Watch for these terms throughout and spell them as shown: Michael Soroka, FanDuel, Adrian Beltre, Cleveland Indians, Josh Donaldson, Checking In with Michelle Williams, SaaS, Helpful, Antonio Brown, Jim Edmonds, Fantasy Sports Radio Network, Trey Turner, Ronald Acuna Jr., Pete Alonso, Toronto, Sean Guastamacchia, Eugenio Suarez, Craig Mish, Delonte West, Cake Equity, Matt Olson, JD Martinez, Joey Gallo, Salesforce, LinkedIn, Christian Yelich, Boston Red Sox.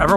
Ever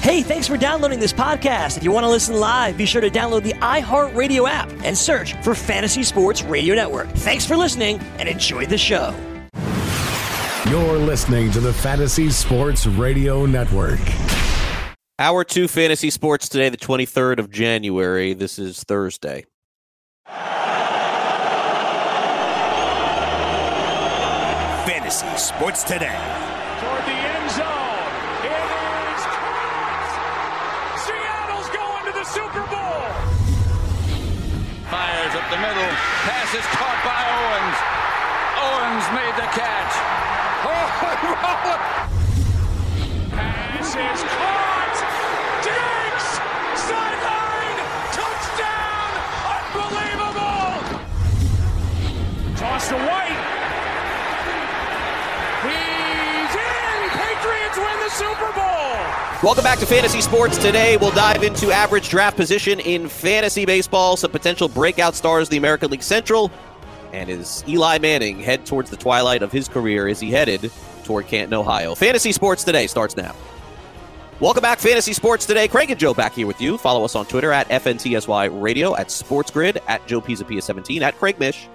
Hey, thanks for downloading this podcast. If you want to listen live, be sure to download the iHeartRadio app and search for Fantasy Sports Radio Network. Thanks for listening and enjoy the show. You're listening to the Fantasy Sports Radio Network. Hour 2 Fantasy Sports Today, the 23rd of January. This is Thursday. Fantasy Sports Today. Toward the end zone. Super Bowl! Fires up the middle. Pass is caught by Owens. Owens made the catch. Oh, pass is caught! Diggs! Sideline! Touchdown! Unbelievable! Toss to White. He's in! Patriots win the Super Bowl! Welcome back to Fantasy Sports Today. We'll dive into average draft position in fantasy baseball, some potential breakout stars in the American League Central, and is Eli Manning head towards the twilight of his career? Is he headed toward Canton, Ohio? Fantasy Sports Today starts now. Welcome back, Fantasy Sports Today. Craig and Joe back here with you. Follow us on Twitter at FNTSY Radio, at SportsGrid, at Joe Pisapia 17, at Craig Mish.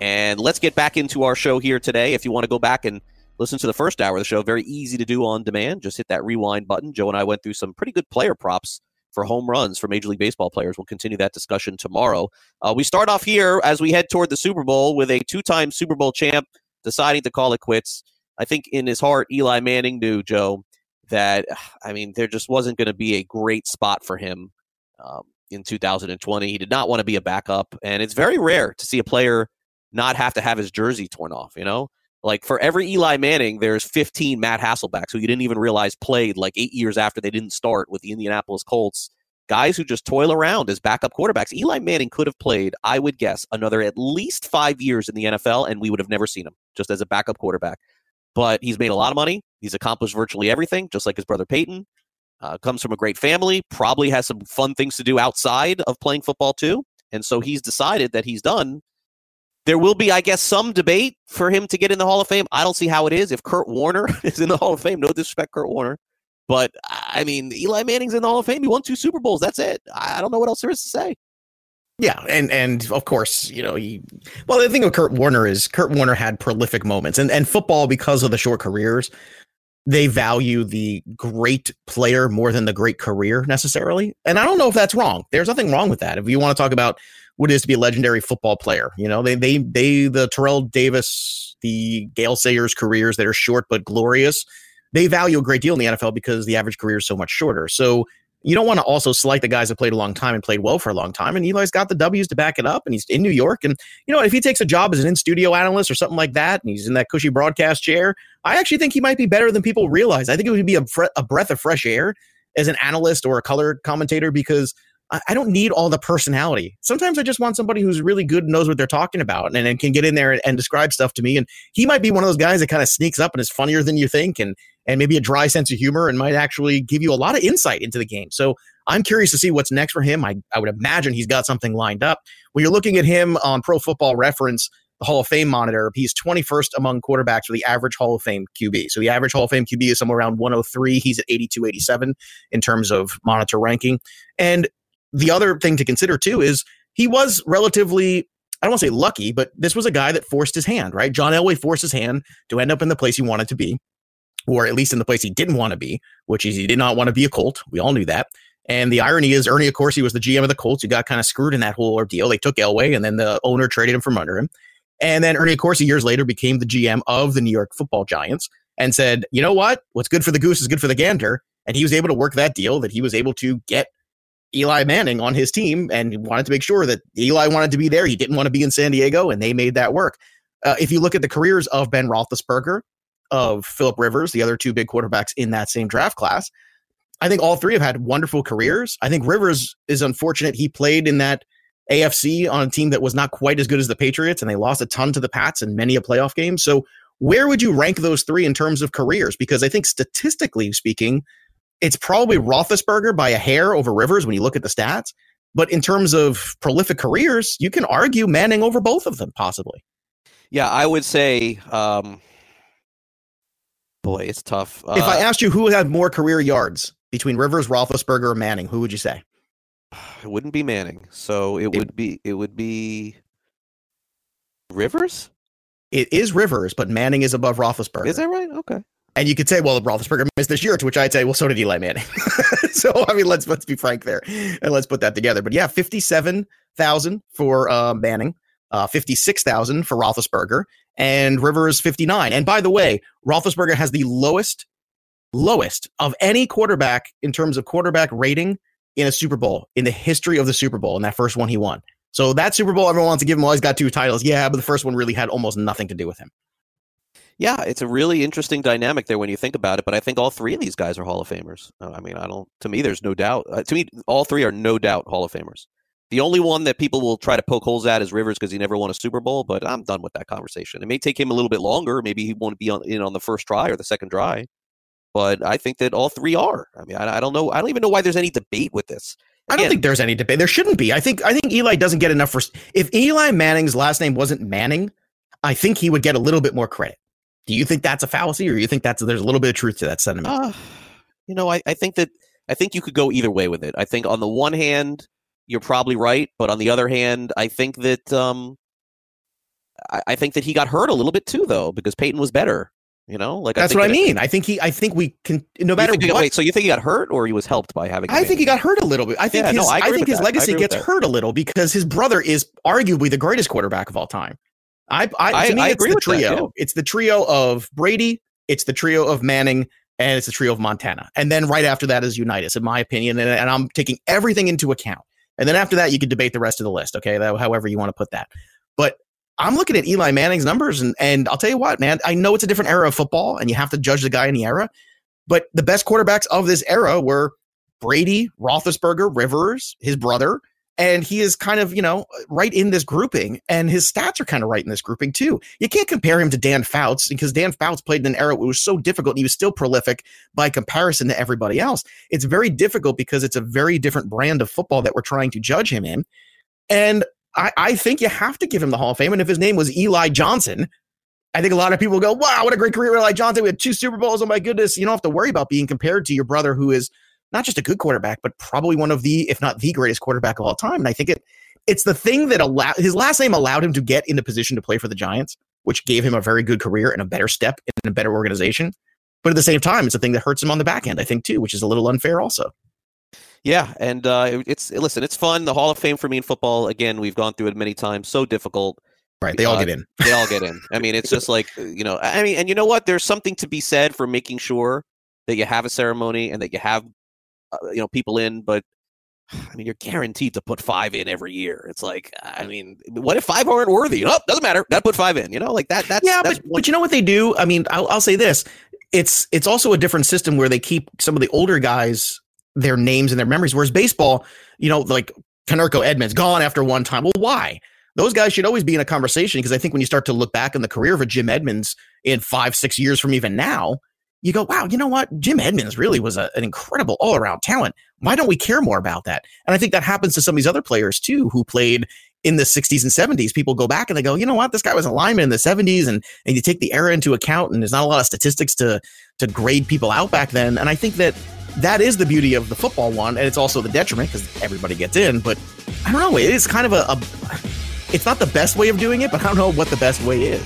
And let's get back into our show here today. If you want to go back and listen to the first hour of the show. Very easy to do on demand. Just hit that rewind button. Joe and I went through some pretty good player props for home runs for Major League Baseball players. We'll continue that discussion tomorrow. We start off here as we head toward the Super Bowl with a two-time Super Bowl champ deciding to call it quits. I think in his heart, Eli Manning knew, Joe, that, there just wasn't going to be a great spot for him in 2020. He did not want to be a backup. And it's very rare to see a player not have to have his jersey torn off, you know? Like, for every Eli Manning, there's 15 Matt Hasselbecks who you didn't even realize played like 8 years after they didn't start with the Indianapolis Colts. Guys who just toil around as backup quarterbacks. Eli Manning could have played, I would guess, another at least 5 years in the NFL, and we would have never seen him just as a backup quarterback. But he's made a lot of money. He's accomplished virtually everything, just like his brother Peyton. Comes from a great family, probably has some fun things to do outside of playing football, too. And so he's decided that he's done. There will be, I guess, some debate for him to get in the Hall of Fame. I don't see how it is if Kurt Warner is in the Hall of Fame. No disrespect, Kurt Warner. But, Eli Manning's in the Hall of Fame. He won 2 Super Bowls. That's it. I don't know what else there is to say. Yeah, and of course, the thing with Kurt Warner is Kurt Warner had prolific moments. And football, because of the short careers, they value the great player more than the great career necessarily. And I don't know if that's wrong. There's nothing wrong with that. If you want to talk about what it is to be a legendary football player. The Terrell Davis, the Gale Sayers careers that are short but glorious, they value a great deal in the NFL because the average career is so much shorter. So you don't want to also select the guys that played a long time and played well for a long time. And Eli's got the W's to back it up, and he's in New York. And, if he takes a job as an in-studio analyst or something like that, and he's in that cushy broadcast chair, I actually think he might be better than people realize. I think it would be a breath of fresh air as an analyst or a color commentator because I don't need all the personality. Sometimes I just want somebody who's really good and knows what they're talking about and can get in there and describe stuff to me. And he might be one of those guys that kind of sneaks up and is funnier than you think and maybe a dry sense of humor and might actually give you a lot of insight into the game. So I'm curious to see what's next for him. I would imagine he's got something lined up. When you're looking at him on Pro Football Reference, the Hall of Fame monitor, he's 21st among quarterbacks for the average Hall of Fame QB. So the average Hall of Fame QB is somewhere around 103. He's at 82, 87 in terms of monitor ranking. And the other thing to consider, too, is he was relatively, I don't want to say lucky, but this was a guy that forced his hand, right? John Elway forced his hand to end up in the place he wanted to be, or at least in the place he didn't want to be, which is he did not want to be a Colt. We all knew that. And the irony is Ernie, of course, he was the GM of the Colts, who got kind of screwed in that whole ordeal. They took Elway, and then the owner traded him from under him. And then Ernie, of course, years later became the GM of the New York Football Giants and said, you know what? What's good for the goose is good for the gander. And he was able to work that deal that he was able to get Eli Manning on his team, and wanted to make sure that Eli wanted to be there. He didn't want to be in San Diego, and they made that work. If you look at the careers of Ben Roethlisberger, of Philip Rivers, the other two big quarterbacks in that same draft class, I think all three have had wonderful careers. I think Rivers is unfortunate. He played in that AFC on a team that was not quite as good as the Patriots, and they lost a ton to the Pats in many a playoff game. So where would you rank those three in terms of careers? Because I think statistically speaking, it's probably Roethlisberger by a hair over Rivers when you look at the stats. But in terms of prolific careers, you can argue Manning over both of them, possibly. Yeah, I would say, boy, it's tough. If I asked you who had more career yards between Rivers, Roethlisberger, or Manning, who would you say? It wouldn't be Manning, so it would be Rivers. It is Rivers, but Manning is above Roethlisberger. Is that right? Okay. And you could say, well, Roethlisberger missed this year, to which I'd say, well, so did Eli Manning. So, I mean, let's be frank there, and let's put that together. But yeah, 57,000 for Manning, 56,000 for Roethlisberger, and Rivers 59. And by the way, Roethlisberger has the lowest of any quarterback in terms of quarterback rating in a Super Bowl, in the history of the Super Bowl, in that first one he won. So that Super Bowl, everyone wants to give him, well, he's got two titles. Yeah, but the first one really had almost nothing to do with him. Yeah, it's a really interesting dynamic there when you think about it, but I think all three of these guys are Hall of Famers. I mean, to me, there's no doubt. To me, all three are no doubt Hall of Famers. The only one that people will try to poke holes at is Rivers because he never won a Super Bowl, but I'm done with that conversation. It may take him a little bit longer. Maybe he won't be in on the first try or the second try, but I think that all three are. I mean, I don't know. I don't even know why there's any debate with this. Again, I don't think there's any debate. There shouldn't be. I think Eli doesn't get enough. If Eli Manning's last name wasn't Manning, I think he would get a little bit more credit. Do you think that's a fallacy, or you think there's a little bit of truth to that sentiment? You know, I think you could go either way with it. I think on the one hand, you're probably right. But on the other hand, I think that I think that he got hurt a little bit, too, though, because Peyton was better. You know, like that's what I mean. I think we can, no matter what. Wait, so you think he got hurt, or he was helped by having? I think he got hurt a little bit. I think his legacy gets hurt a little because his brother is arguably the greatest quarterback of all time. To me, it's the trio. That, yeah. It's the trio of Brady, it's the trio of Manning, and it's the trio of Montana. And then right after that is Unitas, in my opinion, and I'm taking everything into account. And then after that, you can debate the rest of the list, okay? However you want to put that. But I'm looking at Eli Manning's numbers, and I'll tell you what, man, I know it's a different era of football, and you have to judge the guy in the era, but the best quarterbacks of this era were Brady, Roethlisberger, Rivers, his brother. And he is kind of, you know, right in this grouping, and his stats are kind of right in this grouping, too. You can't compare him to Dan Fouts because Dan Fouts played in an era where it was so difficult. And he was still prolific by comparison to everybody else. It's very difficult because it's a very different brand of football that we're trying to judge him in. And I think you have to give him the Hall of Fame. And if his name was Eli Johnson, I think a lot of people go, wow, what a great career, Eli Johnson. We had two Super Bowls. Oh, my goodness. You don't have to worry about being compared to your brother, who is not just a good quarterback, but probably one of the, if not the greatest quarterback of all time. And I think it's the thing that his last name allowed him to get into position to play for the Giants, which gave him a very good career and a better step in a better organization. But at the same time, it's a thing that hurts him on the back end, I think, too, which is a little unfair also. Yeah. And it's fun. The Hall of Fame for me in football, again, we've gone through it many times. So difficult. Right. They all get in. They all get in. I mean, it's just like, you know, I mean, and you know what? There's something to be said for making sure that you have a ceremony and that you have you know, people in, but I mean, you're guaranteed to put five in every year. It's like, I mean, what if five aren't worthy? Oh, doesn't matter. Got to put five in, you know, like that. But you know what they do? I mean, I'll say this. It's also a different system where they keep some of the older guys their names and their memories. Whereas baseball, you know, like Konerko Edmonds, gone after one time. Well, why? Those guys should always be in a conversation, because I think when you start to look back on the career of a Jim Edmonds in 5-6 years from even now, you go, wow, you know what? Jim Edmonds really was an incredible all-around talent. Why don't we care more about that? And I think that happens to some of these other players, too, who played in the 60s and 70s. People go back and they go, you know what? This guy was a lineman in the 70s, and you take the era into account, and there's not a lot of statistics to grade people out back then. And I think that is the beauty of the football one, and it's also the detriment because everybody gets in. But I don't know. It is kind of it's not the best way of doing it, but I don't know what the best way is.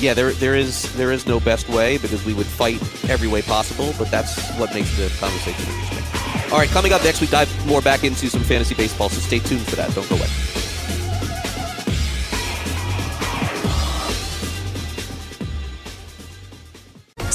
Yeah, there is no best way, because we would fight every way possible, but that's what makes the conversation interesting. All right, coming up next, we dive more back into some fantasy baseball, so stay tuned for that. Don't go away.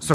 So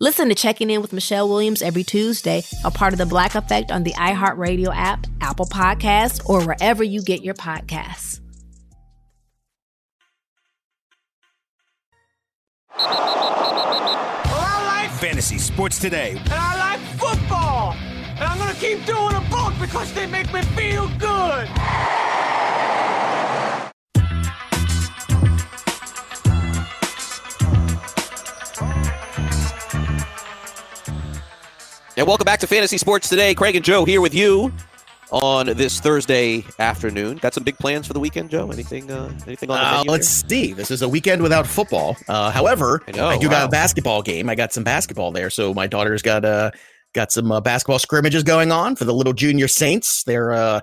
Listen to Checking In with Michelle Williams every Tuesday, a part of the Black Effect on the iHeartRadio app, Apple Podcasts, or wherever you get your podcasts. Well, I like Fantasy Sports Today. And I like football. And I'm going to keep doing them both because they make me feel good. And welcome back to Fantasy Sports Today. Craig and Joe here with you on this Thursday afternoon. Got some big plans for the weekend, Joe? Anything on the menu? Let's see. This is a weekend without football. However, I got a basketball game. I got some basketball there. So my daughter's got some basketball scrimmages going on for the little junior Saints. They're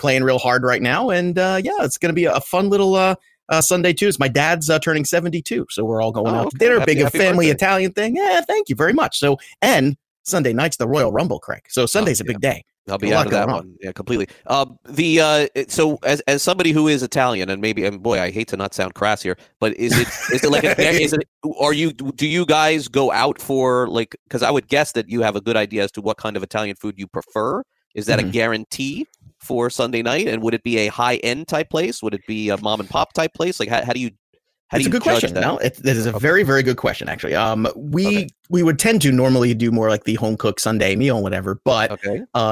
playing real hard right now. And it's going to be a fun little Sunday too. It's my dad's turning 72. So we're all going out to dinner. Big family birthday. Italian thing. Yeah, thank you very much. So, and Sunday night's the Royal Rumble, Craig. So Sunday's a big day. I'll be out of that one. Yeah, completely. So as somebody who is Italian, and I hate to not sound crass here, but is it like do you guys go out for, like, because I would guess that you have a good idea as to what kind of Italian food you prefer. Is that a guarantee for Sunday night? And would it be a high end type place? Would it be a mom and pop type place? Like how do you judge that? It's a good question. No, it is a very, very good question, actually. We would tend to normally do more like the home-cooked Sunday meal, whatever. But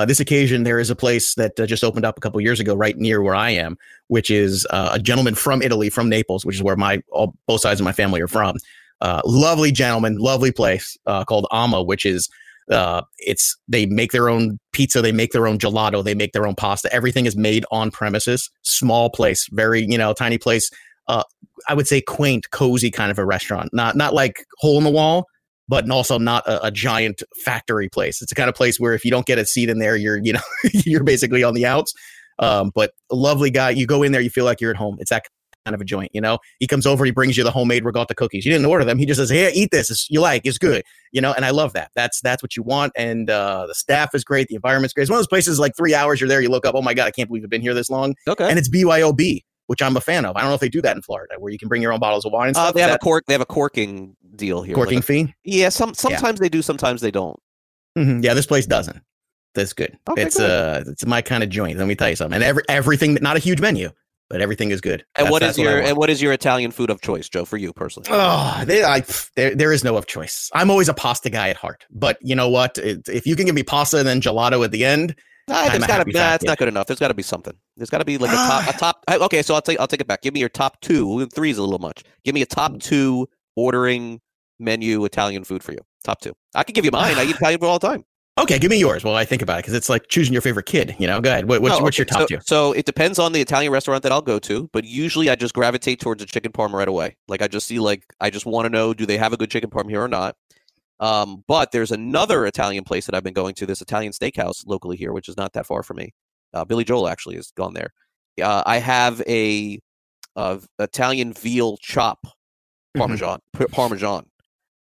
this occasion, there is a place that just opened up a couple years ago right near where I am, which is a gentleman from Italy, from Naples, which is where both sides of my family are from. Lovely gentleman, lovely place called Ama, which is they make their own pizza, they make their own gelato, they make their own pasta. Everything is made on premises. Small place, very tiny place. I would say quaint, cozy kind of a restaurant. Not like hole in the wall, but also not a giant factory place. It's the kind of place where if you don't get a seat in there, you're you're basically on the outs. But a lovely guy. You go in there, you feel like you're at home. It's that kind of a joint, you know. He comes over, he brings you the homemade regatta cookies. You didn't order them. He just says, "Hey, eat this. It's good." You know, and I love that. That's what you want. And the staff is great. The environment's great. It's one of those places like 3 hours you're there, you look up, oh my God, I can't believe I've been here this long. Okay. And it's BYOB, which I'm a fan of. I don't know if they do that in Florida, where you can bring your own bottles of wine and stuff. They have a corking deal here. Corking fee? Yeah. Sometimes they do. Sometimes they don't. Mm-hmm. Yeah, this place doesn't. That's good. Okay, it's my kind of joint. Let me tell you something. And everything, not a huge menu, but everything is good. And what is your Italian food of choice, Joe, for you personally? Oh, there is no of choice. I'm always a pasta guy at heart. But you know what? If you can give me pasta and then gelato at the end, it's not good enough. There's got to be something. There's got to be like a top. Okay, so I'll take it back. Give me your top two. Three is a little much. Give me a top two ordering menu Italian food for you. Top two. I can give you mine. I eat Italian food all the time. Okay, give me yours while I think about it, because it's like choosing your favorite kid. You know, go ahead. What's your top two? So it depends on the Italian restaurant that I'll go to, but usually I just gravitate towards a chicken parm right away. Like I just want to know, do they have a good chicken parm here or not? But there's another Italian place that I've been going to, this Italian steakhouse locally here, which is not that far from me. Billy Joel actually has gone there. I have a Italian veal chop Parmesan.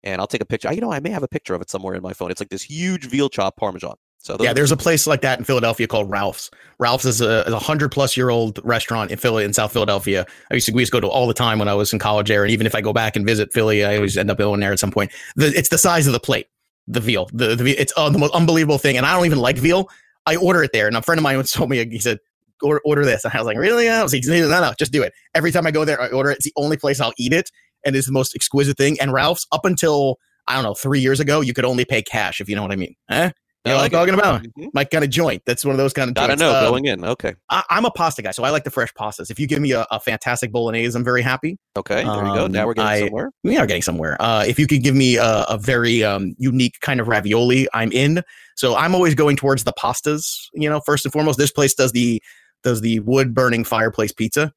And I'll take a picture. I may have a picture of it somewhere in my phone. It's like this huge veal chop Parmesan. So there's a place like that in Philadelphia called Ralph's. Ralph's is a 100-plus-year-old restaurant in Philly, in South Philadelphia. We used to go to all the time when I was in college there. And even if I go back and visit Philly, I always end up going there at some point. It's the size of the plate, the veal. It's the most unbelievable thing. And I don't even like veal. I order it there. And a friend of mine once told me, he said, order this. And I was like, really? I was like, no, just do it. Every time I go there, I order it. It's the only place I'll eat it. And it's the most exquisite thing. And Ralph's, up until, I don't know, 3 years ago, you could only pay cash, if you know what I mean. You know what I'm talking about? Mm-hmm. My kind of joint. That's one of those kind of joints. I don't know, going in. Okay. I'm a pasta guy, so I like the fresh pastas. If you give me a fantastic bolognese, I'm very happy. Okay, there you go. Now we're getting somewhere. We are getting somewhere. If you could give me a very unique kind of ravioli, I'm in. So I'm always going towards the pastas, you know, first and foremost. This place does the wood-burning fireplace pizza.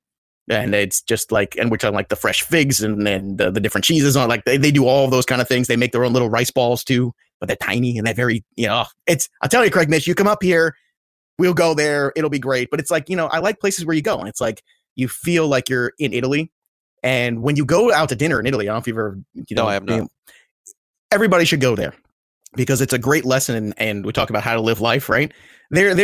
And it's just like, and which I like the fresh figs and the different cheeses on. Like they do all those kind of things. They make their own little rice balls too, but they're tiny and they're very, you know, it's, I'll tell you, Craig Mish, you come up here, we'll go there. It'll be great. But it's like, you know, I like places where you go and it's like, you feel like you're in Italy. And when you go out to dinner in Italy, I don't know if you've ever, you know, no, I have not. Everybody should go there, because it's a great lesson. And we talk about how to live life, right? They're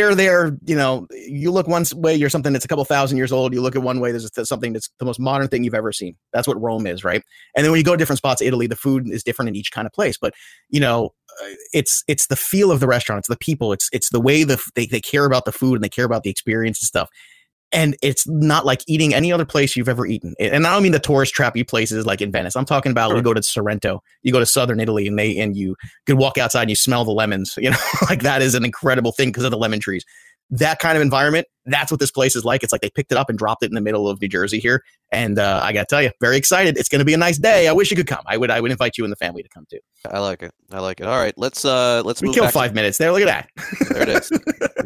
you know, you look one way, you're something that's a couple thousand years old. You look at one way, there's something that's the most modern thing you've ever seen. That's what Rome is, right? And then when you go to different spots, Italy, the food is different in each kind of place. But, you know, it's the feel of the restaurant. It's the people. It's the way they care about the food and they care about the experience and stuff. And it's not like eating any other place you've ever eaten. And I don't mean the tourist trappy places like in Venice. I'm talking about, we go to Sorrento, you go to southern Italy, and you could walk outside and you smell the lemons. You know, like that is an incredible thing because of the lemon trees. That kind of environment, that's what this place is like. It's like they picked it up and dropped it in the middle of New Jersey here. And I got to tell you, very excited. It's going to be a nice day. I wish you could come. I would invite you and the family to come too. I like it. All right, let's move. We killed 5 minutes there. Look at that. There it is.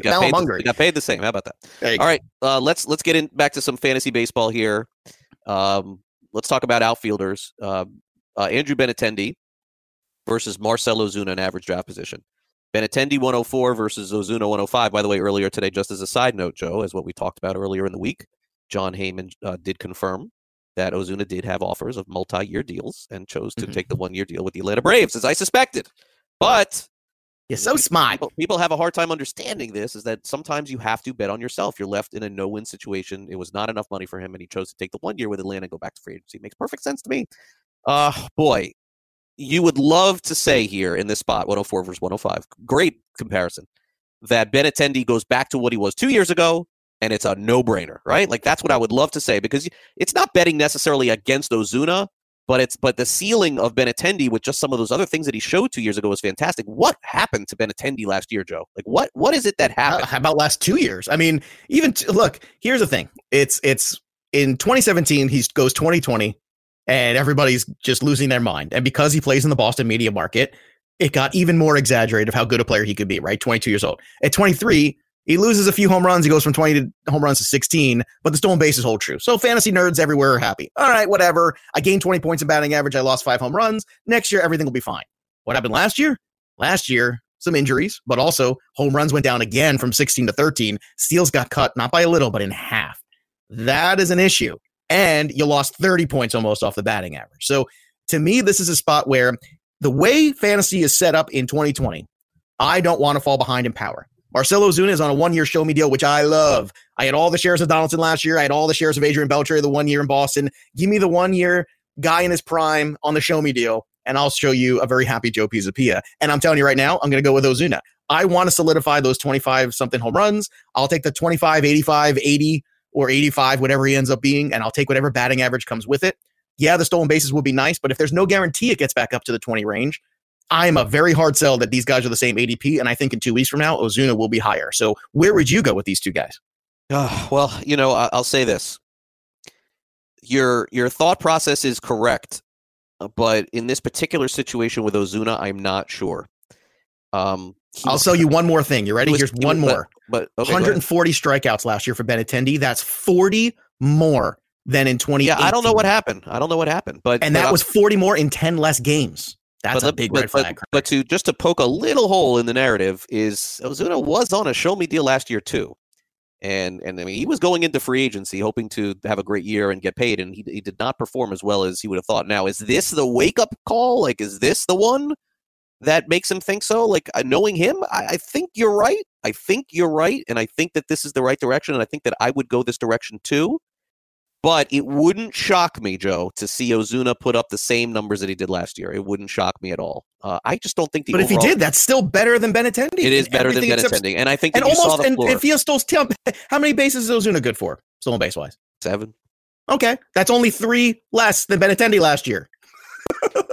Now I'm hungry. We got paid the same. How about that? All right, let's get in back to some fantasy baseball here. Let's talk about outfielders. Andrew Benintendi versus Marcell Ozuna in average draft position. Benintendi 104 versus Ozuna 105. By the way, earlier today, just as a side note, Joe, as what we talked about earlier in the week, John Heyman did confirm that Ozuna did have offers of multi-year deals and chose to take the one-year deal with the Atlanta Braves, as I suspected. But you're so smart. People have a hard time understanding this, is that sometimes you have to bet on yourself. You're left in a no-win situation. It was not enough money for him, and he chose to take the 1 year with Atlanta and go back to free agency. Makes perfect sense to me. Boy. You would love to say here in this spot, 104 versus 105, great comparison, that Benintendi goes back to what he was 2 years ago, and it's a no-brainer, right? Like, that's what I would love to say, because it's not betting necessarily against Ozuna, but the ceiling of Benintendi with just some of those other things that he showed 2 years ago was fantastic. What happened to Benintendi last year, Joe? Like, what is it that happened? How about last 2 years? I mean, look, here's the thing. It's in 2017, he goes 2020. And everybody's just losing their mind. And because he plays in the Boston media market, it got even more exaggerated of how good a player he could be, right? 22 years old. At 23, He loses a few home runs. He goes from 20 to home runs to 16, but the stolen bases hold true. So fantasy nerds everywhere are happy. All right, whatever. I gained 20 points in batting average. I lost 5 home runs. Next year, everything will be fine. What happened last year? Last year, some injuries, but also home runs went down again from 16 to 13. Steals got cut, not by a little, but in half. That is an issue. And you lost 30 points almost off the batting average. So to me, this is a spot where the way fantasy is set up in 2020, I don't want to fall behind in power. Marcell Ozuna is on a one-year show me deal, which I love. I had all the shares of Donaldson last year. I had all the shares of Adrian Beltre the one year in Boston. Give me the one-year guy in his prime on the show me deal, and I'll show you a very happy Joe Pisapia. And I'm telling you right now, I'm going to go with Ozuna. I want to solidify those 25-something home runs. I'll take the 25, 85, 80, or 85, whatever he ends up being, and I'll take whatever batting average comes with it. Yeah, the stolen bases will be nice, but if there's no guarantee it gets back up to the 20 range, I'm a very hard sell that these guys are the same ADP, and I think in 2 weeks from now, Ozuna will be higher. So where would you go with these two guys? Well, you know, I'll say this. Your thought process is correct, but in this particular situation with Ozuna, I'm not sure. I'll sell you one more thing. You ready? Here's one more. Okay, 140 strikeouts last year for Benintendi. That's 40 more than in 2018. Yeah, I don't know what happened. But that was 40 more in 10 less games. That's a big red flag. But to poke a little hole in the narrative is Ozuna was on a show me deal last year too. And I mean, he was going into free agency hoping to have a great year and get paid. And he did not perform as well as he would have thought. Now, is this the wake up call? Like, is this the one that makes him think so? Like, knowing him, I think you're right. And I think that this is the right direction. And I think that I would go this direction too. But it wouldn't shock me, Joe, to see Ozuna put up the same numbers that he did last year. It wouldn't shock me at all. I just don't think the. But overall, if he did, that's still better than Benintendi. It is better than Benintendi, and I think that you saw the floor. And if he stole, how many bases is Ozuna good for? Stolen base wise, 7. Okay, that's only 3 less than Benintendi last year.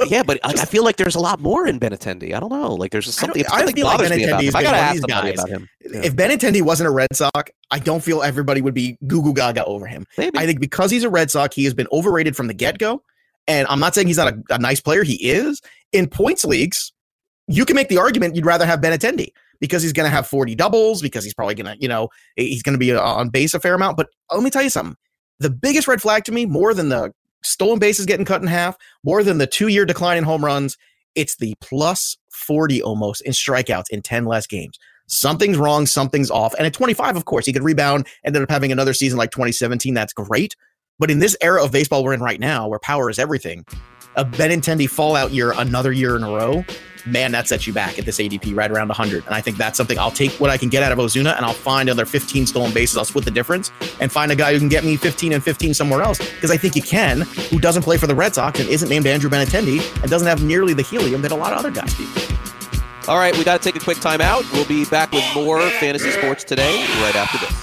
Yeah, but I feel like there's a lot more in Benintendi. I don't know. Like there's just something. I feel like Benintendi is about him. Yeah. If Benintendi wasn't a Red Sox, I don't feel everybody would be goo gaga over him. Maybe. I think because he's a Red Sox, he has been overrated from the get go. And I'm not saying he's not a nice player. He is. In points leagues, you can make the argument you'd rather have Benintendi because he's going to have 40 doubles, because he's probably going to, he's going to be on base a fair amount. But let me tell you something. The biggest red flag to me, more than the stolen bases getting cut in half, more than the 2-year decline in home runs, it's the plus 40 almost in strikeouts in 10 less games. Something's wrong, something's off. And at 25, of course, he could rebound, ended up having another season like 2017. That's great. But in this era of baseball we're in right now, where power is everything, a Benintendi fallout year, another year in a row, man, that sets you back at this ADP right around 100. And I think that's something. I'll take what I can get out of Ozuna, and I'll find another 15 stolen bases. I'll split the difference and find a guy who can get me 15 and 15 somewhere else, because I think you can, who doesn't play for the Red Sox and isn't named Andrew Benintendi and doesn't have nearly the helium that a lot of other guys do. All right, we got to take a quick time out. We'll be back with more Fantasy Sports Today right after this.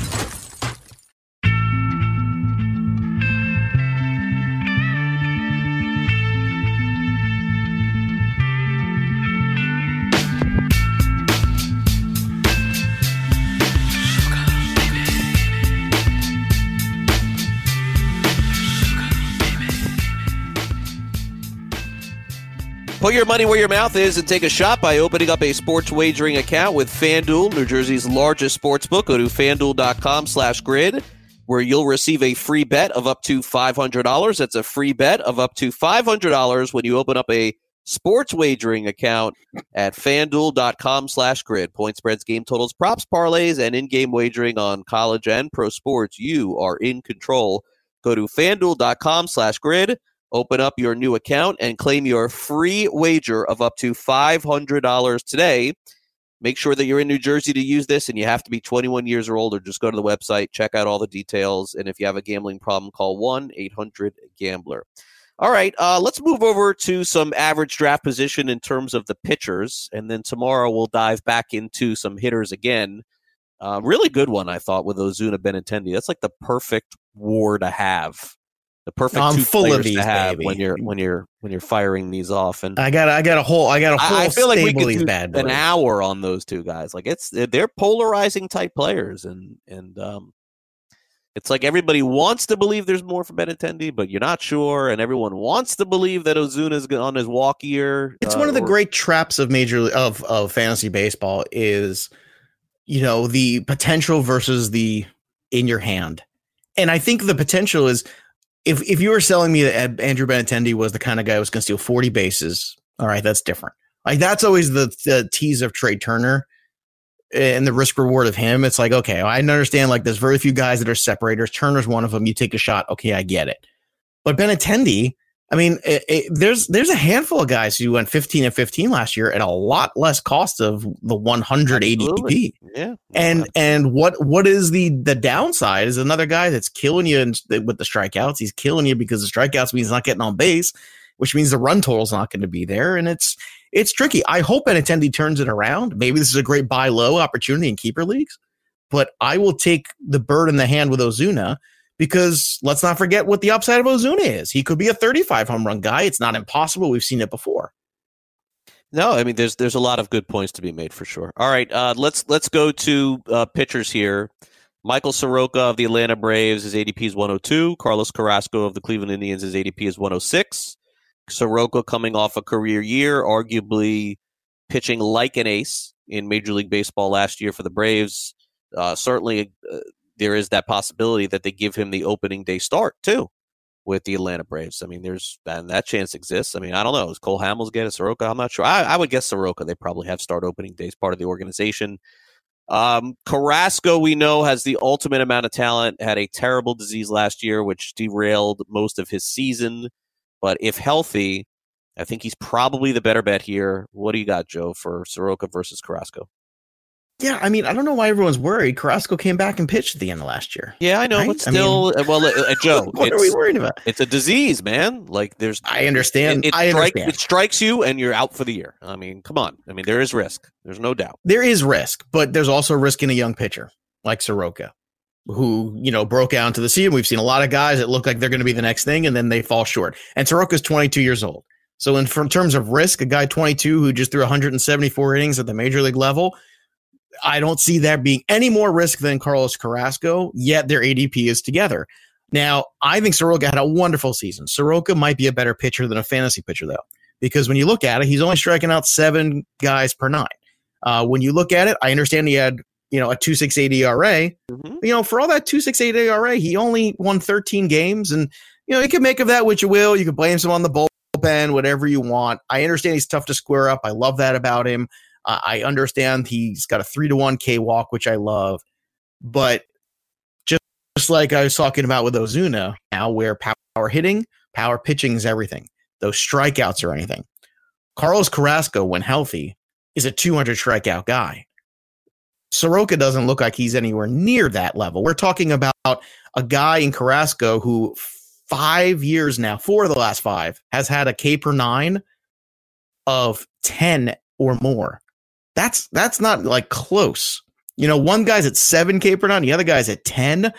Put your money where your mouth is and take a shot by opening up a sports wagering account with FanDuel, New Jersey's largest sportsbook. Go to FanDuel.com/grid, where you'll receive a free bet of up to $500. That's a free bet of up to $500 when you open up a sports wagering account at FanDuel.com/grid. Point spreads, game totals, props, parlays, and in-game wagering on college and pro sports. You are in control. Go to FanDuel.com/grid. Open up your new account and claim your free wager of up to $500 today. Make sure that you're in New Jersey to use this, and you have to be 21 years or older. Just go to the website, check out all the details, and if you have a gambling problem, call 1-800-GAMBLER. All right, let's move over to some average draft position in terms of the pitchers, and then tomorrow we'll dive back into some hitters again. Really good one, I thought, with Ozuna Benintendi. That's like the perfect war to have. The perfect two players to have, baby. when you're firing these off. And I got a whole I feel like we could do an hour on those two guys. Like they're polarizing type players, and it's like everybody wants to believe there's more for Benintendi, but you're not sure, and everyone wants to believe that Ozuna's on his walk year. It's one of the great traps of major fantasy baseball is, you know, the potential versus the in your hand, and I think the potential is. If you were selling me that Andrew Benintendi was the kind of guy who was going to steal 40 bases, all right, that's different. Like that's always the tease of Trey Turner and the risk reward of him. It's like, okay, I understand. Like there's very few guys that are separators. Turner's one of them. You take a shot. Okay, I get it. But Benintendi, I mean, there's a handful of guys who went 15-15 last year at a lot less cost of the 100 ADP. Yeah, and what is the downside is another guy that's killing you with the strikeouts. He's killing you because the strikeouts means not getting on base, which means the run total's not going to be there, and it's tricky. I hope Benintendi turns it around. Maybe this is a great buy low opportunity in keeper leagues, but I will take the bird in the hand with Ozuna. Because let's not forget what the upside of Ozuna is. He could be a 35 home run guy. It's not impossible. We've seen it before. No, I mean, there's a lot of good points to be made for sure. All right, let's go to pitchers here. Michael Soroka of the Atlanta Braves, his ADP is 102. Carlos Carrasco of the Cleveland Indians, his ADP is 106. Soroka coming off a career year, arguably pitching like an ace in Major League Baseball last year for the Braves. Certainly... there is that possibility that they give him the opening day start too, with the Atlanta Braves. I mean, that chance exists. I mean, I don't know. Is Cole Hamels getting Soroka? I'm not sure. I would guess Soroka. They probably have start opening days part of the organization. Carrasco, we know, has the ultimate amount of talent. Had a terrible disease last year, which derailed most of his season. But if healthy, I think he's probably the better bet here. What do you got, Joe, for Soroka versus Carrasco? Yeah, I mean, I don't know why everyone's worried. Carrasco came back and pitched at the end of last year. Yeah, I know, right? But still, Joe, what are we worried about? It's a disease, man. Like, I understand. It strikes you, and you're out for the year. I mean, come on. I mean, there is risk. There's no doubt. There is risk, but there's also risk in a young pitcher like Soroka, who broke out into the sea. We've seen a lot of guys that look like they're going to be the next thing, and then they fall short. And Soroka's 22 years old, so from terms of risk, a guy 22 who just threw 174 innings at the major league level. I don't see that being any more risk than Carlos Carrasco, yet their ADP is together. Now, I think Soroka had a wonderful season. Soroka might be a better pitcher than a fantasy pitcher, though, because when you look at it, he's only striking out 7 guys per 9. When you look at it, I understand he had, a 2.68 ERA. Mm-hmm. For all that 2.68 ERA, he only won 13 games. And, you can make of that what you will. You can blame him on the bullpen, whatever you want. I understand he's tough to square up. I love that about him. I understand he's got a 3-1 K walk, which I love, but just like I was talking about with Ozuna, now where power hitting, power pitching is everything. Those strikeouts are anything. Carlos Carrasco, when healthy, is a 200 strikeout guy. Soroka doesn't look like he's anywhere near that level. We're talking about a guy in Carrasco who 5 years now, 4 of the last 5, has had a K per 9 of 10 or more. That's not like close. One guy's at 7 K per 9, the other guy's at 10.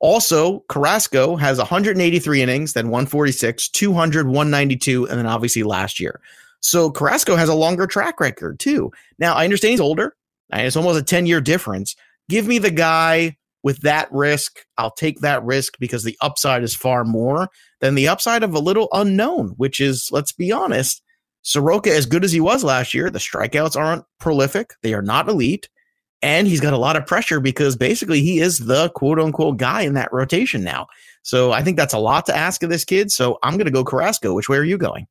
Also, Carrasco has 183 innings, then 146, 200, 192, and then obviously last year. So Carrasco has a longer track record too. Now, I understand he's older, and it's almost a 10-year difference. Give me the guy with that risk. I'll take that risk because the upside is far more than the upside of a little unknown, which is, let's be honest, Soroka, as good as he was last year, the strikeouts aren't prolific. They are not elite. And he's got a lot of pressure because basically he is the quote-unquote guy in that rotation now. So I think that's a lot to ask of this kid. So I'm going to go Carrasco. Which way are you going?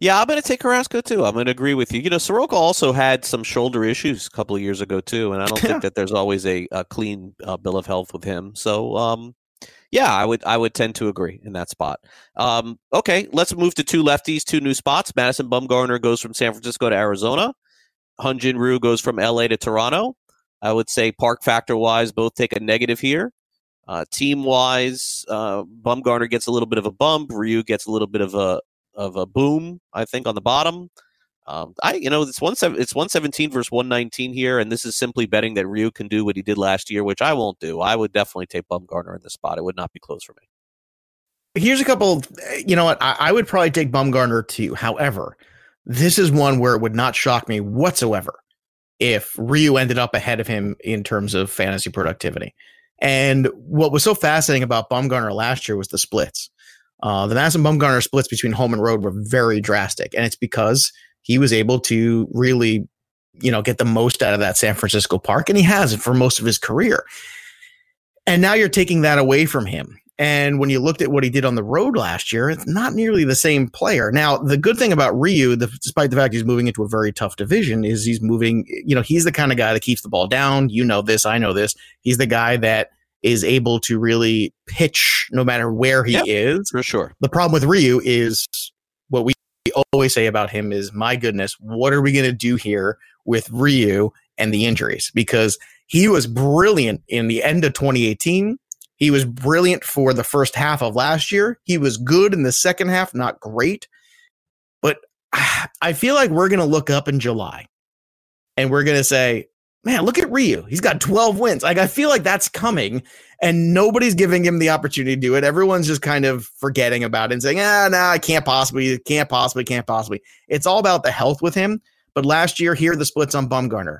Yeah, I'm going to take Carrasco, too. I'm going to agree with you. Soroka also had some shoulder issues a couple of years ago, too. And I don't think that there's always a clean bill of health with him. So, yeah, I would tend to agree in that spot. Okay, let's move to two lefties, two new spots. Madison Bumgarner goes from San Francisco to Arizona. Hyun-Jin Ryu goes from L.A. to Toronto. I would say park factor-wise, both take a negative here. Team-wise, Bumgarner gets a little bit of a bump. Ryu gets a little bit of a boom, I think, on the bottom. It's 117 versus 119 here, and this is simply betting that Ryu can do what he did last year, which I won't do. I would definitely take Bumgarner in this spot. It would not be close for me. Here's a couple. You know what? I would probably take Bumgarner too. However, this is one where it would not shock me whatsoever if Ryu ended up ahead of him in terms of fantasy productivity. And what was so fascinating about Bumgarner last year was the splits. The Madison Bumgarner splits between home and road were very drastic, and it's because he was able to really, get the most out of that San Francisco park, and he has it for most of his career. And now you're taking that away from him. And when you looked at what he did on the road last year, it's not nearly the same player. Now, the good thing about Ryu, despite the fact he's moving into a very tough division, is he's moving, he's the kind of guy that keeps the ball down. You know this, I know this. He's the guy that is able to really pitch no matter where he is. For sure. The problem with Ryu is what we always say about him is, my goodness, what are we going to do here with Ryu and the injuries? Because he was brilliant in the end of 2018. He was brilliant for the first half of last year. He was good in the second half, not great. But I feel like we're going to look up in July and we're going to say, man, look at Ryu. He's got 12 wins. Like, I feel like that's coming and nobody's giving him the opportunity to do it. Everyone's just kind of forgetting about it and saying, I can't possibly. It's all about the health with him. But last year, here are the splits on Bumgarner.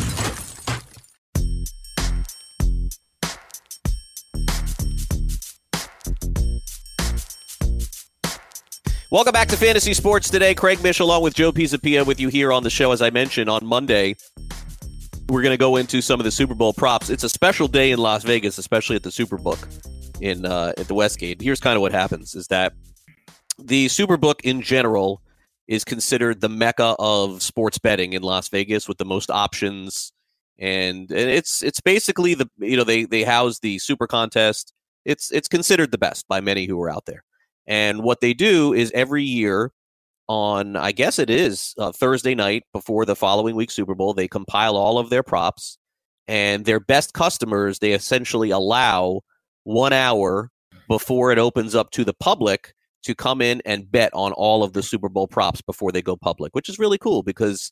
Welcome back to Fantasy Sports Today. Craig Mish along with Joe Pisapia with you here on the show. As I mentioned, on Monday, we're going to go into some of the Super Bowl props. It's a special day in Las Vegas, especially at the Superbook in at the Westgate. Here's kind of what happens is that the Superbook in general is considered the mecca of sports betting in Las Vegas with the most options. And it's basically the, you know, they house the Super Contest. It's considered the best by many who are out there. And what they do is every year on, I guess it is Thursday night before the following week's Super Bowl, they compile all of their props and their best customers. They essentially allow 1 hour before it opens up to the public to come in and bet on all of the Super Bowl props before they go public, which is really cool because,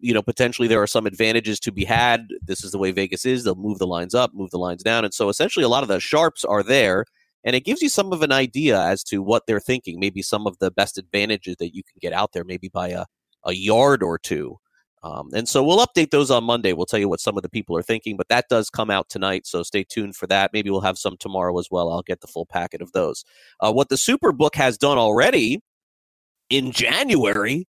you know, potentially there are some advantages to be had. This is the way Vegas is. They'll move the lines up, move the lines down. And so essentially a lot of the sharps are there. And it gives you some of an idea as to what they're thinking, maybe some of the best advantages that you can get out there, maybe by a yard or two. And so we'll update those on Monday. We'll tell you what some of the people are thinking, but that does come out tonight. So stay tuned for that. Maybe we'll have some tomorrow as well. I'll get the full packet of those. What the Superbook has done already in January,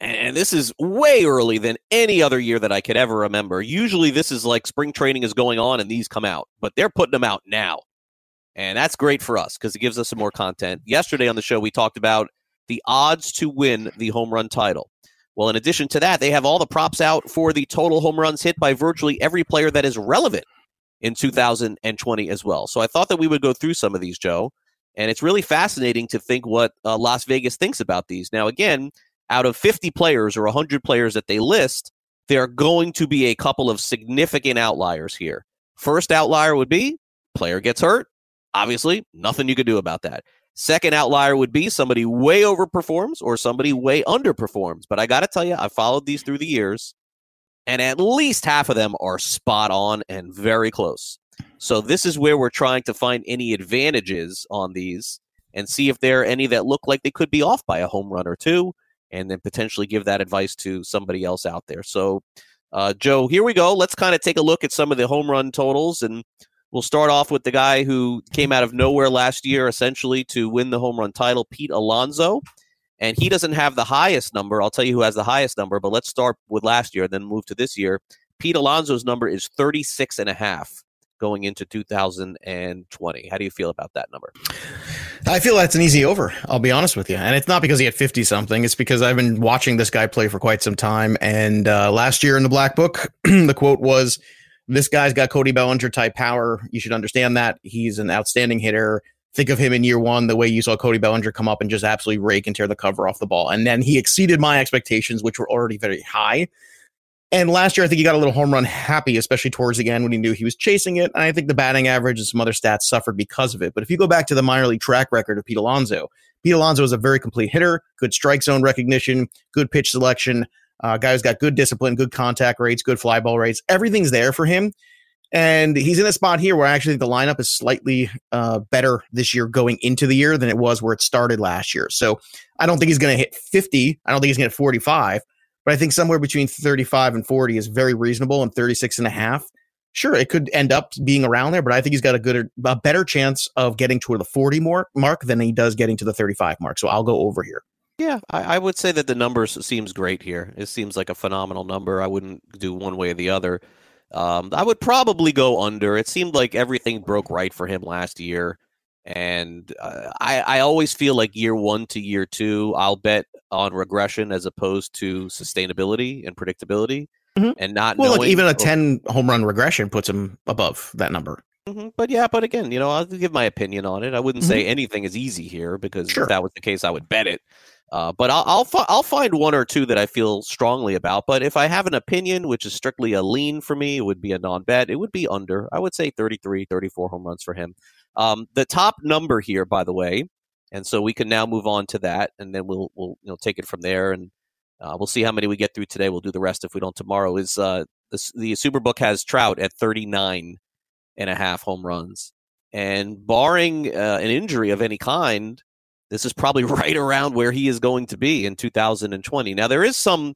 and this is way early than any other year that I could ever remember. Usually this is like spring training is going on and these come out, but they're putting them out now. And that's great for us because it gives us some more content. Yesterday on the show, we talked about the odds to win the home run title. Well, in addition to that, they have all the props out for the total home runs hit by virtually every player that is relevant in 2020 as well. So I thought that we would go through some of these, Joe. And it's really fascinating to think what Las Vegas thinks about these. Now, again, out of 50 players or 100 players that they list, there are going to be a couple of significant outliers here. First outlier would be player gets hurt. Obviously, nothing you could do about that. Second outlier would be somebody way overperforms or somebody way underperforms. But I got to tell you, I followed these through the years, and at least half of them are spot on and very close. So this is where we're trying to find any advantages on these and see if there are any that look like they could be off by a home run or two, and then potentially give that advice to somebody else out there. So, Joe, here we go. Let's kind of take a look at some of the home run totals, and we'll start off with the guy who came out of nowhere last year, essentially, to win the home run title, Pete Alonso. And he doesn't have the highest number. I'll tell you who has the highest number, but let's start with last year and then move to this year. Pete Alonso's number is 36.5 going into 2020. How do you feel about that number? I feel that's an easy over, I'll be honest with you. And it's not because he had 50-something. It's because I've been watching this guy play for quite some time. And last year in the Black Book, the quote was, "This guy's got Cody Bellinger type power. You should understand that. He's an outstanding hitter. Think of him in year one, the way you saw Cody Bellinger come up and just absolutely rake and tear the cover off the ball." And then he exceeded my expectations, which were already very high. And last year, I think he got a little home run happy, especially towards the end when he knew he was chasing it. And I think the batting average and some other stats suffered because of it. But if you go back to the minor league track record of Pete Alonso is a very complete hitter, good strike zone recognition, good pitch selection. Guy's got good discipline, good contact rates, good fly ball rates. Everything's there for him. And he's in a spot here where I actually think the lineup is slightly better this year going into the year than it was where it started last year. So I don't think he's going to hit 50. I don't think he's going to hit 45. But I think somewhere between 35 and 40 is very reasonable, and 36.5 sure, it could end up being around there, but I think he's got a better chance of getting to the 40 mark than he does getting to the 35 mark. So I'll go over here. Yeah, I would say that the numbers seems great here. It seems like a phenomenal number. I wouldn't do one way or the other. I would probably go under. It seemed like everything broke right for him last year. And I always feel like year one to year two, I'll bet on regression as opposed to sustainability and predictability. Mm-hmm. And not well, knowing, like even a 10 home run regression puts him above that number. Mm-hmm. But again, I'll give my opinion on it. I wouldn't say anything is easy here because if that was the case, I would bet it. But I'll find one or two that I feel strongly about. But if I have an opinion, which is strictly a lean for me, it would be a non-bet. It would be under. I would say 33, 34 home runs for him. The top number here, by the way, and so we can now move on to that, and then we'll take it from there, and we'll see how many we get through today. We'll do the rest if we don't tomorrow. Is the Superbook has Trout at 39 and a half home runs, and barring an injury of any kind, this is probably right around where he is going to be in 2020. Now there is some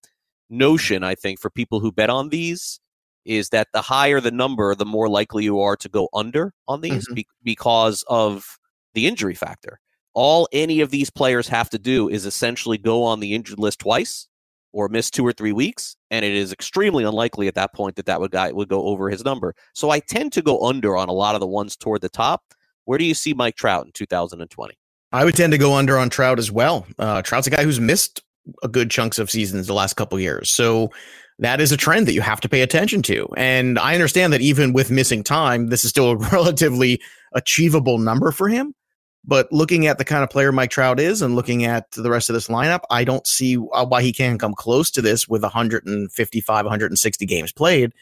notion, I think, for people who bet on these, is that the higher the number, the more likely you are to go under on these because of the injury factor. All any of these players have to do is essentially go on the injured list twice or miss 2 or 3 weeks, and it is extremely unlikely at that point that guy would go over his number. So I tend to go under on a lot of the ones toward the top. Where do you see Mike Trout in 2020? I would tend to go under on Trout as well. Trout's a guy who's missed a good chunks of seasons the last couple of years. So that is a trend that you have to pay attention to. And I understand that even with missing time, this is still a relatively achievable number for him. But looking at the kind of player Mike Trout is and looking at the rest of this lineup, I don't see why he can't come close to this with 155, 160 games played.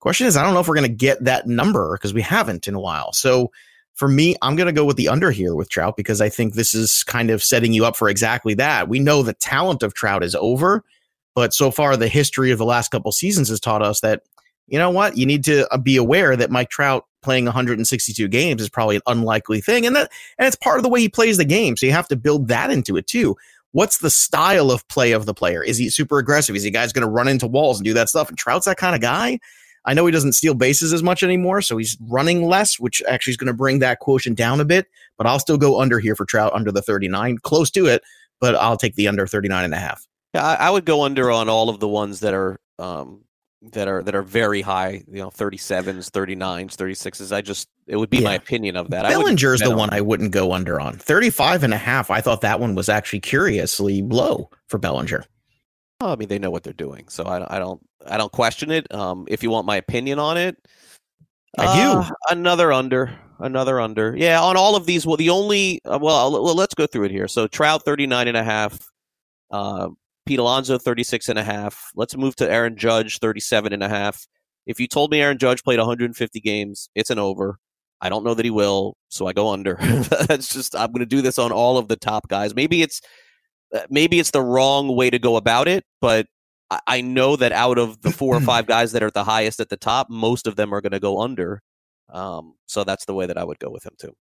Question is, I don't know if we're going to get that number because we haven't in a while. So for me, I'm going to go with the under here with Trout because I think this is kind of setting you up for exactly that. We know the talent of Trout is over, but so far the history of the last couple seasons has taught us that, you know what, you need to be aware that Mike Trout playing 162 games is probably an unlikely thing. And it's part of the way he plays the game. So you have to build that into it too. What's the style of play of the player? Is he super aggressive? Is he guys going to run into walls and do that stuff? And Trout's that kind of guy. I know he doesn't steal bases as much anymore, so he's running less, which actually is going to bring that quotient down a bit. But I'll still go under here for Trout, under the 39, close to it, but I'll take the under 39 and a half. Yeah, I would go under on all of the ones that are that are very high, 37s, 39s, 36s. It would be my opinion of that. Bellinger is the one I wouldn't go under on. 35 and a half. I thought that one was actually curiously low for Bellinger. Oh, I mean, they know what they're doing, so I don't question it. If you want my opinion on it, I do. Another under. Yeah, on all of these. Well, let's go through it here. So Trout 39 and a half. Pete Alonso, 36 and a half. Let's move to Aaron Judge, 37 and a half. If you told me Aaron Judge played 150 games, it's an over. I don't know that he will, so I go under. That's just, I'm going to do this on all of the top guys. Maybe it's the wrong way to go about it, but I know that out of the 4 or 5 guys that are the highest at the top, most of them are going to go under. So that's the way that I would go with him too.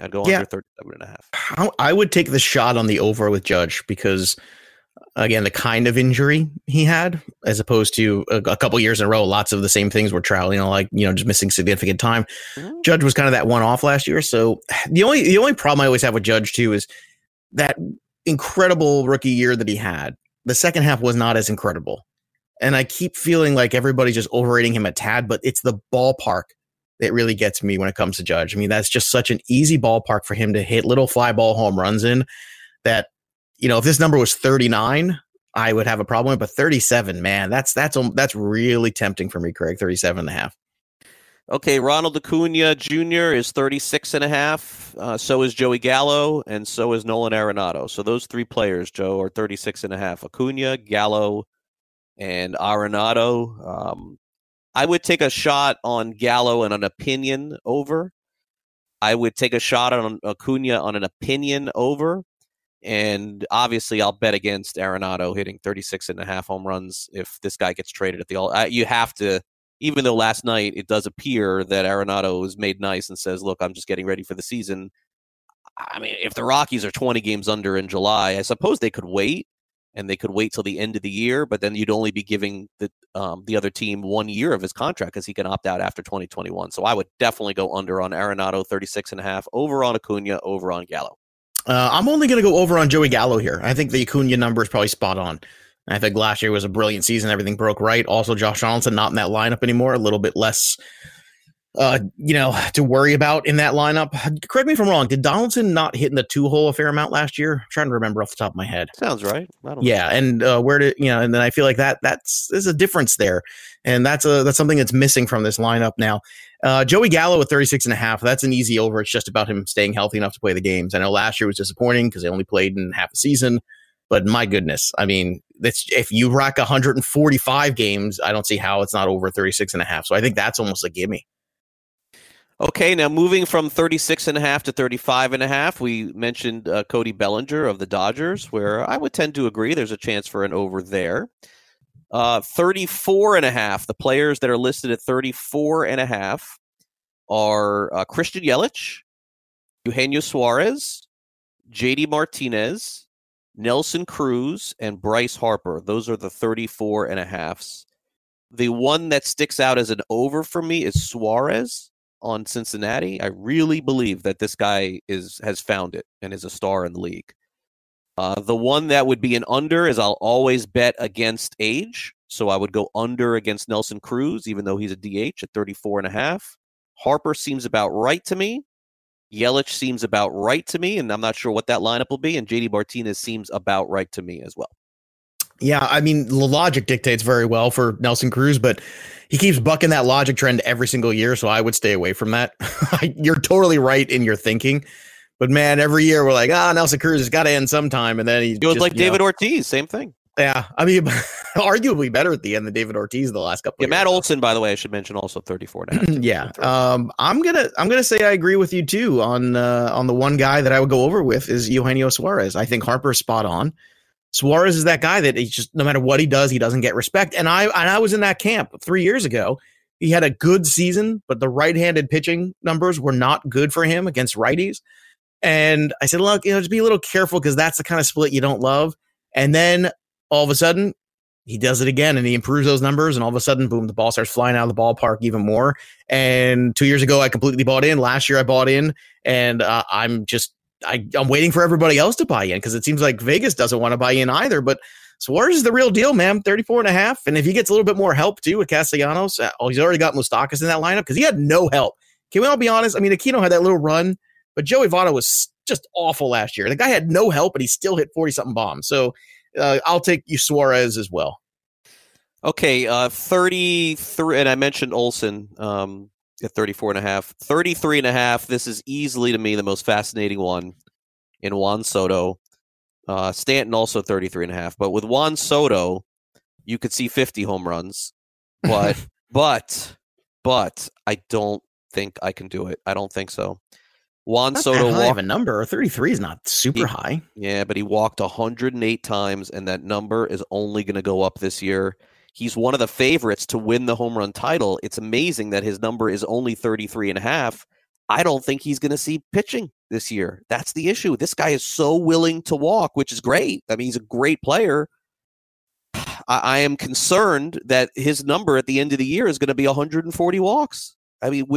I'd go under 37 and a half. I would take the shot on the over with Judge because, again, the kind of injury he had, as opposed to a couple years in a row, lots of the same things were Trout, just missing significant time. Mm-hmm. Judge was kind of that one-off last year. So the only problem I always have with Judge too is that incredible rookie year that he had, the second half was not as incredible. And I keep feeling like everybody's just overrating him a tad, but it's the ballpark that really gets me when it comes to Judge. I mean, that's just such an easy ballpark for him to hit little fly ball home runs in that. If this number was 39, I would have a problem with, but 37, man, that's really tempting for me, Craig, 37 and a half. Okay, Ronald Acuna Jr. is 36 and a half. So is Joey Gallo, and so is Nolan Arenado. So those three players, Joe, are 36 and a half. Acuna, Gallo, and Arenado. I would take a shot on Gallo and an opinion over. I would take a shot on Acuna on an opinion over. And obviously, I'll bet against Arenado hitting 36 and a half home runs if this guy gets traded at the all. You have to, even though last night it does appear that Arenado was made nice and says, look, I'm just getting ready for the season. I mean, if the Rockies are 20 games under in July, I suppose they could wait. and they could wait till the end of the year, but then you'd only be giving the other team 1 year of his contract because he can opt out after 2021. So I would definitely go under on Arenado, 36.5, over on Acuna, over on Gallo. I'm only going to go over on Joey Gallo here. I think the Acuna number is probably spot on. I think last year was a brilliant season. Everything broke right. Also, Josh Donaldson not in that lineup anymore. A little bit less, to worry about in that lineup. Correct me if I'm wrong. Did Donaldson not hit in the two hole a fair amount last year? I'm trying to remember off the top of my head. Sounds right. I don't know. And and then I feel like there's a difference there, and that's something that's missing from this lineup now. Joey Gallo at 36.5. That's an easy over. It's just about him staying healthy enough to play the games. I know last year was disappointing because they only played in half a season. But my goodness, I mean, if you rack 145 games, I don't see how it's not over 36.5. So I think that's almost a gimme. Okay, now moving from 36.5 to 35.5, we mentioned Cody Bellinger of the Dodgers, where I would tend to agree there's a chance for an over there. 34.5, the players that are listed at 34.5 are Christian Yelich, Eugenio Suarez, JD Martinez, Nelson Cruz, and Bryce Harper. Those are the 34.5s. The one that sticks out as an over for me is Suarez on Cincinnati. I really believe that this guy has found it and is a star in the league. The one that would be an under is I'll always bet against age. So I would go under against Nelson Cruz, even though he's a DH at 34.5. Harper seems about right to me. Yelich seems about right to me, and I'm not sure what that lineup will be, and JD Martinez seems about right to me as well. Yeah, I mean, the logic dictates very well for Nelson Cruz, but he keeps bucking that logic trend every single year, so I would stay away from that. You're totally right in your thinking, but man, every year we're like, Nelson Cruz has got to end sometime, and then he goes like David Ortiz, same thing. Yeah, I mean, arguably better at the end than David Ortiz the last couple of years. Matt Olson, by the way, I should mention also 34.5. Yeah, I'm gonna say I agree with you too on the one guy that I would go over with is Eugenio Suarez. I think Harper's spot on. Suarez is that guy that he just no matter what he does, he doesn't get respect. And I was in that camp 3 years ago. He had a good season, but the right-handed pitching numbers were not good for him against righties. And I said, look, just be a little careful because that's the kind of split you don't love. And then all of a sudden, he does it again, and he improves those numbers, and all of a sudden, boom, the ball starts flying out of the ballpark even more. And 2 years ago, I completely bought in. Last year, I bought in, and I'm waiting for everybody else to buy in because it seems like Vegas doesn't want to buy in either. But Suarez is the real deal, man, 34.5. And if he gets a little bit more help, too, with Castellanos, he's already got Moustakas in that lineup because he had no help. Can we all be honest? I mean, Aquino had that little run, but Joey Votto was just awful last year. The guy had no help, and he still hit 40-something bombs. So I'll take you Suarez as well. Okay, 33, and I mentioned Olsen at 34.5. 33.5, this is easily to me the most fascinating one in Juan Soto. Stanton also 33.5, but with Juan Soto, you could see 50 home runs, but but I don't think I can do it. I don't think so. Juan Soto walked a number. 33 is not super high. Yeah, but he walked 108 times, and that number is only going to go up this year. He's one of the favorites to win the home run title. It's amazing that his number is only 33.5. I don't think he's going to see pitching this year. That's the issue. This guy is so willing to walk, which is great. I mean, he's a great player. I am concerned that his number at the end of the year is going to be 140 walks. I mean,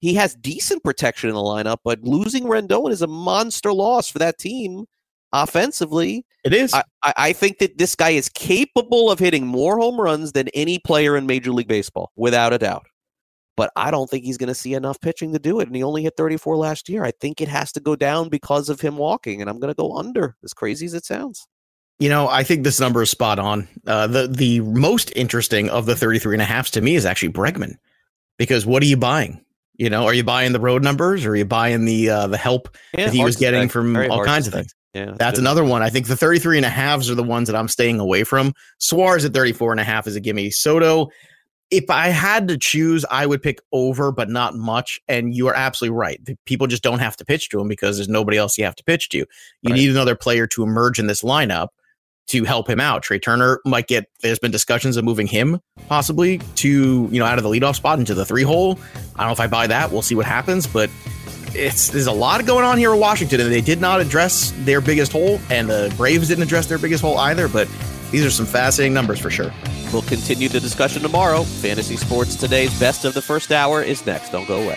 he has decent protection in the lineup, but losing Rendon is a monster loss for that team offensively. It is. I think that this guy is capable of hitting more home runs than any player in Major League Baseball, without a doubt. But I don't think he's going to see enough pitching to do it, and he only hit 34 last year. I think it has to go down because of him walking, and I'm going to go under, as crazy as it sounds. You know, I think this number is spot on. The most interesting of the 33.5s to me is actually Bregman. Because what are you buying? You know, are you buying the road numbers, or are you buying the help that he was getting from all kinds of things? Yeah, that's another one. I think the 33.5s are the ones that I'm staying away from. Suarez at 34.5 is a gimme. Soto, if I had to choose, I would pick over, but not much. And you are absolutely right. People just don't have to pitch to him because there's nobody else you have to pitch to. You need another player to emerge in this lineup to help him out. Trey Turner might get, there's been discussions of moving him possibly to, out of the leadoff spot into the three hole. I don't know if I buy that. We'll see what happens, but there's a lot going on here in Washington, and they did not address their biggest hole, and the Braves didn't address their biggest hole either, but these are some fascinating numbers for sure. We'll continue the discussion tomorrow. Fantasy Sports Today's best of the first hour is next. Don't go away.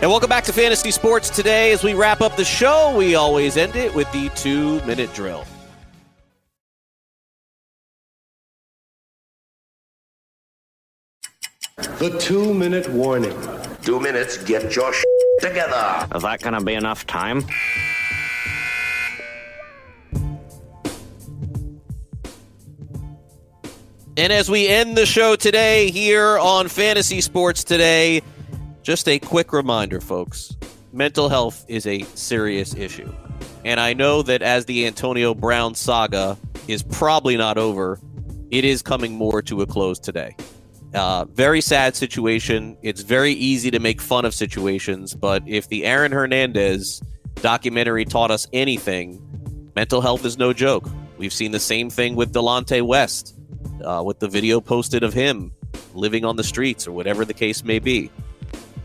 And welcome back to Fantasy Sports Today. As we wrap up the show, we always end it with the 2-minute drill. The 2-minute warning. 2 minutes, get your shit together. Is that going to be enough time? And as we end the show today here on Fantasy Sports Today, just a quick reminder, folks, mental health is a serious issue. And I know that as the Antonio Brown saga is probably not over, it is coming more to a close today. Very sad situation. It's very easy to make fun of situations, but if the Aaron Hernandez documentary taught us anything, mental health is no joke. We've seen the same thing with Delonte West, with the video posted of him living on the streets or whatever the case may be.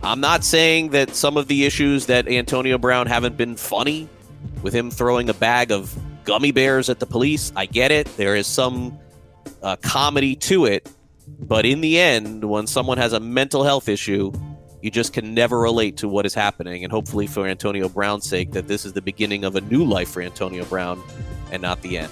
I'm not saying that some of the issues that Antonio Brown haven't been funny with him throwing a bag of gummy bears at the police. I get it. There is some comedy to it. But in the end, when someone has a mental health issue, you just can never relate to what is happening. And hopefully for Antonio Brown's sake, that this is the beginning of a new life for Antonio Brown and not the end.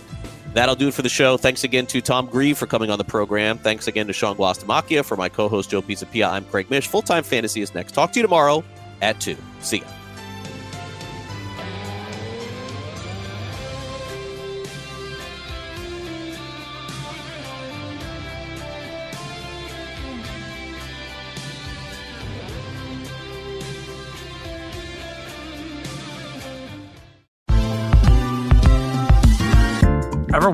That'll do it for the show. Thanks again to Tom Grieve for coming on the program. Thanks again to Sean Guastamacchia. For my co-host, Joe Pisapia, I'm Craig Mish. Full-time fantasy is next. Talk to you tomorrow at 2. See ya. Ever